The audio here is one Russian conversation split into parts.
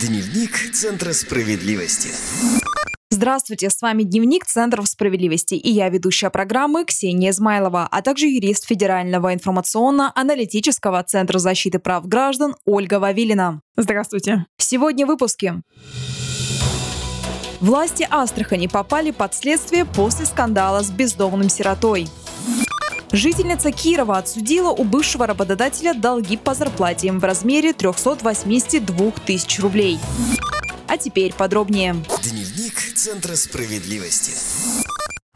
Дневник Центра Справедливости. Здравствуйте, с вами Дневник Центров Справедливости, и я ведущая программы Ксения Измайлова, а также юрист Федерального информационно-аналитического Центра защиты прав граждан Ольга Вавилина. Здравствуйте. Сегодня в выпуске. Власти Астрахани попали под следствие после скандала с бездомным сиротой. Жительница Кирова отсудила у бывшего работодателя долги по зарплате в размере 382 тысяч рублей. А теперь подробнее. Дневник Центра Справедливости.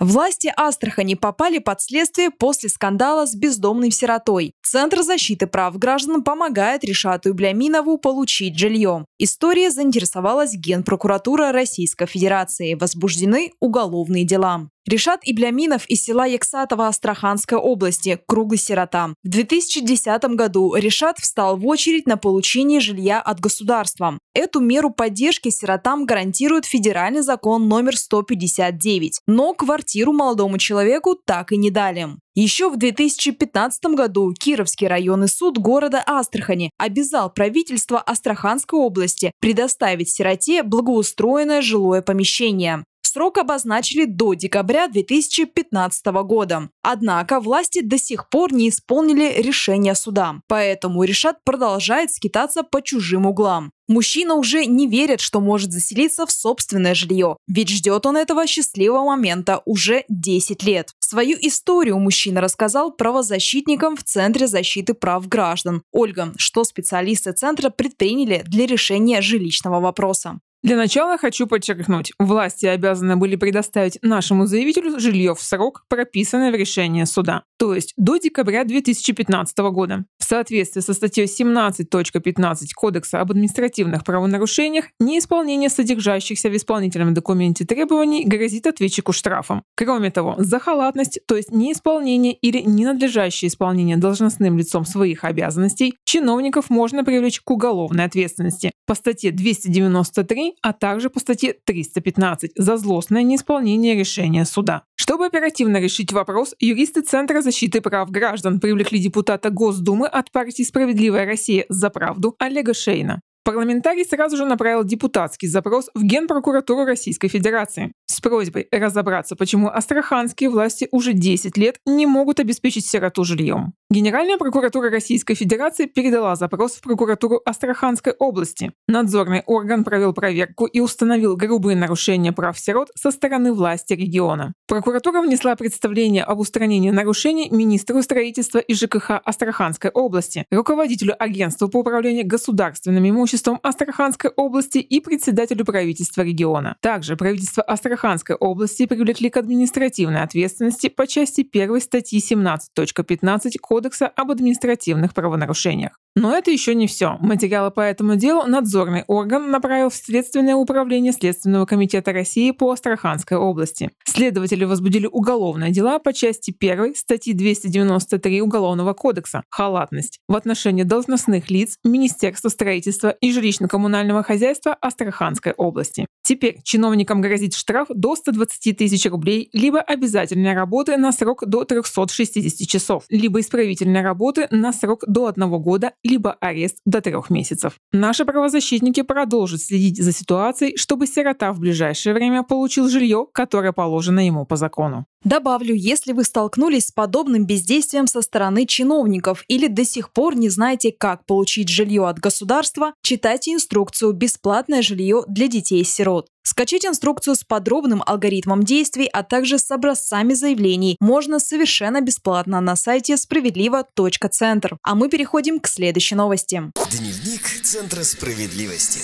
Власти Астрахани попали под следствие после скандала с бездомным сиротой. Центр защиты прав граждан помогает Решату Ибляминову получить жилье. История заинтересовалась Генпрокуратура Российской Федерации. Возбуждены уголовные дела. Решат Ибляминов из села Яксатова Астраханской области, круглый сирота. В 2010 году Решат встал в очередь на получение жилья от государства. Эту меру поддержки сиротам гарантирует федеральный закон номер 159, но квартиру молодому человеку так и не дали. Еще в 2015 году Кировский районный суд города Астрахани обязал правительство Астраханской области предоставить сироте благоустроенное жилое помещение. Срок обозначили до декабря 2015 года. Однако власти до сих пор не исполнили решение суда, поэтому Решат продолжает скитаться по чужим углам. Мужчина уже не верит, что может заселиться в собственное жилье, ведь ждет он этого счастливого момента уже 10 лет. Свою историю мужчина рассказал правозащитникам в Центре защиты прав граждан. Ольга, что специалисты центра предприняли для решения жилищного вопроса? Для начала хочу подчеркнуть, власти обязаны были предоставить нашему заявителю жилье в срок, прописанный в решении суда, то есть до декабря 2015 года. В соответствии со статьей 17.15 Кодекса об административных правонарушениях, неисполнение содержащихся в исполнительном документе требований грозит ответчику штрафом. Кроме того, за халатность, то есть неисполнение или ненадлежащее исполнение должностным лицом своих обязанностей, чиновников можно привлечь к уголовной ответственности по статье 293, а также по статье 315 за злостное неисполнение решения суда. Чтобы оперативно решить вопрос, юристы Центра защиты прав граждан привлекли депутата Госдумы от партии «Справедливая Россия за правду» Олега Шейна. Парламентарий сразу же направил депутатский запрос в Генпрокуратуру Российской Федерации с просьбой разобраться, почему астраханские власти уже 10 лет не могут обеспечить сироту жильем. Генеральная прокуратура Российской Федерации передала запрос в прокуратуру Астраханской области. Надзорный орган провел проверку и установил грубые нарушения прав сирот со стороны власти региона. Прокуратура внесла представление об устранении нарушений министру строительства и ЖКХ Астраханской области, руководителю агентства по управлению государственным имуществом Астраханской области и председателю правительства региона. Также правительство Астраханской области привлекли к административной ответственности по части 1 статьи 17.15 Кодекса об административных правонарушениях. Но это еще не все. Материалы по этому делу надзорный орган направил в Следственное управление Следственного комитета России по Астраханской области. Следователи возбудили уголовные дела по части 1 статьи 293 Уголовного кодекса «Халатность» в отношении должностных лиц Министерства строительства и жилищно-коммунального хозяйства Астраханской области. Теперь чиновникам грозит штраф до 120 тысяч рублей, либо обязательной работы на срок до 360 часов, либо исправительной работы на срок до 1 года, либо арест до 3 месяцев. Наши правозащитники продолжат следить за ситуацией, чтобы сирота в ближайшее время получил жилье, которое положено ему по закону. Добавлю, если вы столкнулись с подобным бездействием со стороны чиновников или до сих пор не знаете, как получить жилье от государства, читайте инструкцию «Бесплатное жилье для детей-сирот». Скачать инструкцию с подробным алгоритмом действий, а также с образцами заявлений можно совершенно бесплатно на сайте справедливо.центр. А мы переходим к следующей новости. Дневник Центра справедливости.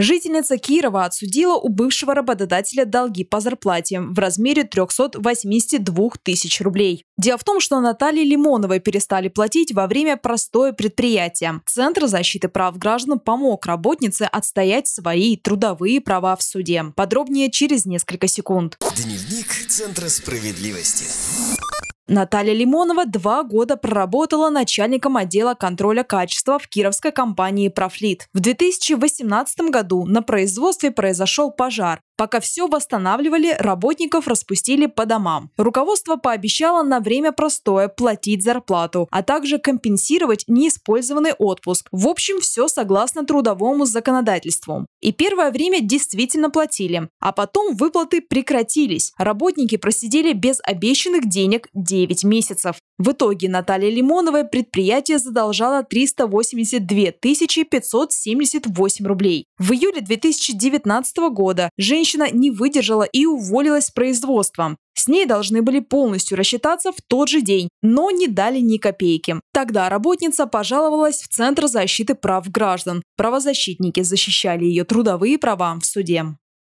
Жительница Кирова отсудила у бывшего работодателя долги по зарплате в размере 382 тысяч рублей. Дело в том, что Наталье Лимоновой перестали платить во время простоя предприятия. Центр защиты прав граждан помог работнице отстоять свои трудовые права в суде. Подробнее через несколько секунд. Дневник Центра справедливости. Наталья Лимонова 2 года проработала начальником отдела контроля качества в кировской компании «Профлит». В 2018 году на производстве произошел пожар. Пока все восстанавливали, работников распустили по домам. Руководство пообещало на время простое платить зарплату, а также компенсировать неиспользованный отпуск. В общем, все согласно трудовому законодательству. И первое время действительно платили, а потом выплаты прекратились. Работники просидели без обещанных денег 9 месяцев. В итоге Наталье Лимоновой предприятие задолжало 382 578 рублей. В июле 2019 года женщина не выдержала и уволилась с производства. С ней должны были полностью рассчитаться в тот же день, но не дали ни копейки. Тогда работница пожаловалась в Центр защиты прав граждан. Правозащитники защищали ее трудовые права в суде.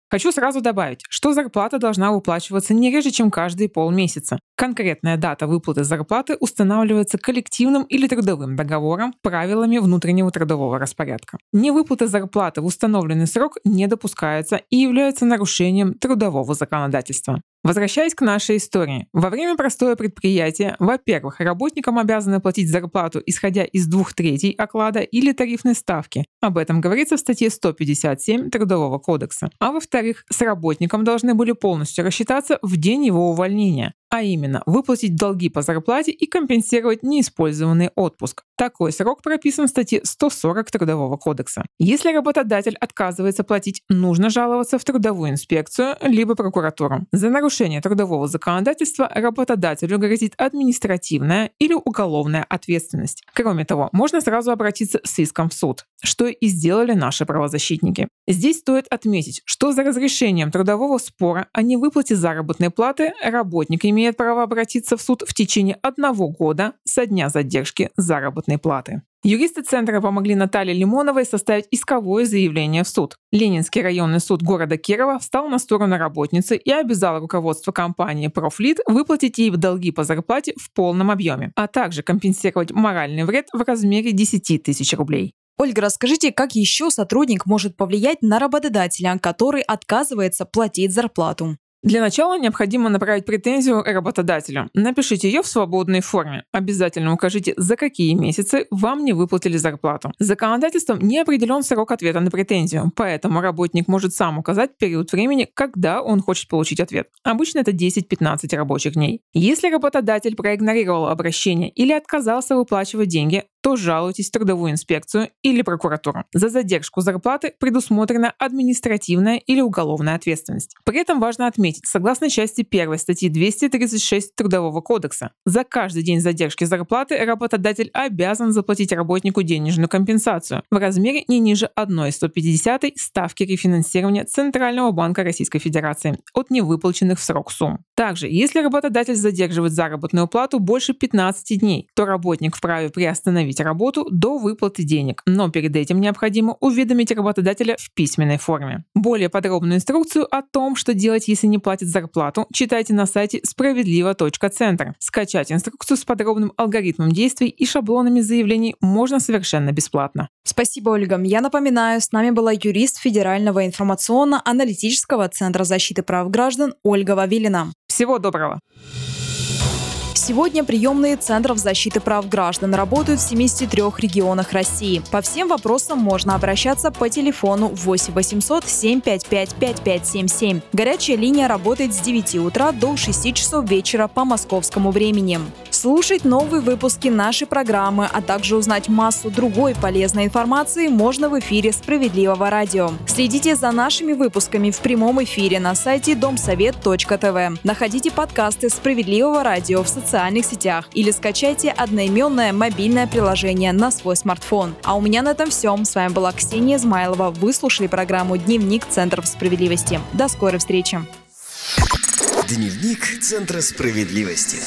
Хочу сразу добавить, что зарплата должна выплачиваться не реже, чем каждые полмесяца. Конкретная дата выплаты зарплаты устанавливается коллективным или трудовым договором, правилами внутреннего трудового распорядка. Невыплата зарплаты в установленный срок не допускается и является нарушением трудового законодательства. Возвращаясь к нашей истории. Во время простоя предприятия, во-первых, работникам обязаны платить зарплату, исходя из 2/3 оклада или тарифной ставки. Об этом говорится в статье 157 Трудового кодекса. А во-вторых, с работником должны были полностью рассчитаться в день его увольнения. А именно, выплатить долги по зарплате и компенсировать неиспользованный отпуск. Такой срок прописан в статье 140 Трудового кодекса. Если работодатель отказывается платить, нужно жаловаться в трудовую инспекцию либо прокуратуру. За нарушение трудового законодательства работодателю грозит административная или уголовная ответственность. Кроме того, можно сразу обратиться с иском в суд, что и сделали наши правозащитники. Здесь стоит отметить, что за разрешением трудового спора о невыплате заработной платы работник имеет право обратиться в суд в течение 1 года со дня задержки заработной платы. Юристы Центра помогли Наталье Лимоновой составить исковое заявление в суд. Ленинский районный суд города Кирова встал на сторону работницы и обязал руководство компании «Профлит» выплатить ей долги по зарплате в полном объеме, а также компенсировать моральный вред в размере 10 тысяч рублей. Ольга, расскажите, как еще сотрудник может повлиять на работодателя, который отказывается платить зарплату? Для начала необходимо направить претензию работодателю. Напишите ее в свободной форме. Обязательно укажите, за какие месяцы вам не выплатили зарплату. Законодательством не определен срок ответа на претензию, поэтому работник может сам указать период времени, когда он хочет получить ответ. Обычно это 10-15 рабочих дней. Если работодатель проигнорировал обращение или отказался выплачивать деньги, то жалуйтесь в трудовую инспекцию или прокуратуру. За задержку зарплаты предусмотрена административная или уголовная ответственность. При этом важно отметить, согласно части 1 статьи 236 Трудового кодекса, за каждый день задержки зарплаты работодатель обязан заплатить работнику денежную компенсацию в размере не ниже 1,150 ставки рефинансирования Центрального банка Российской Федерации от невыплаченных в срок сумм. Также, если работодатель задерживает заработную плату больше 15 дней, то работник вправе приостановить работу до выплаты денег, но перед этим необходимо уведомить работодателя в письменной форме. Более подробную инструкцию о том, что делать, если не платят зарплату, читайте на сайте справедливо.центр. Скачать инструкцию с подробным алгоритмом действий и шаблонами заявлений можно совершенно бесплатно. Спасибо, Ольга. Я напоминаю, с нами была юрист Федерального информационно-аналитического центра защиты прав граждан Ольга Вавилина. Всего доброго! Сегодня приемные центров защиты прав граждан работают в 73 регионах России. По всем вопросам можно обращаться по телефону 8 800 755 5577. Горячая линия работает с 9 утра до 6 часов вечера по московскому времени. Слушать новые выпуски нашей программы, а также узнать массу другой полезной информации можно в эфире Справедливого радио. Следите за нашими выпусками в прямом эфире на сайте домсовет.тв. Находите подкасты Справедливого радио в социальных сетях или скачайте одноименное мобильное приложение на свой смартфон. А у меня на этом все. С вами была Ксения Измайлова. Вы слушали программу «Дневник Центров справедливости». До скорой встречи. Дневник Центра справедливости.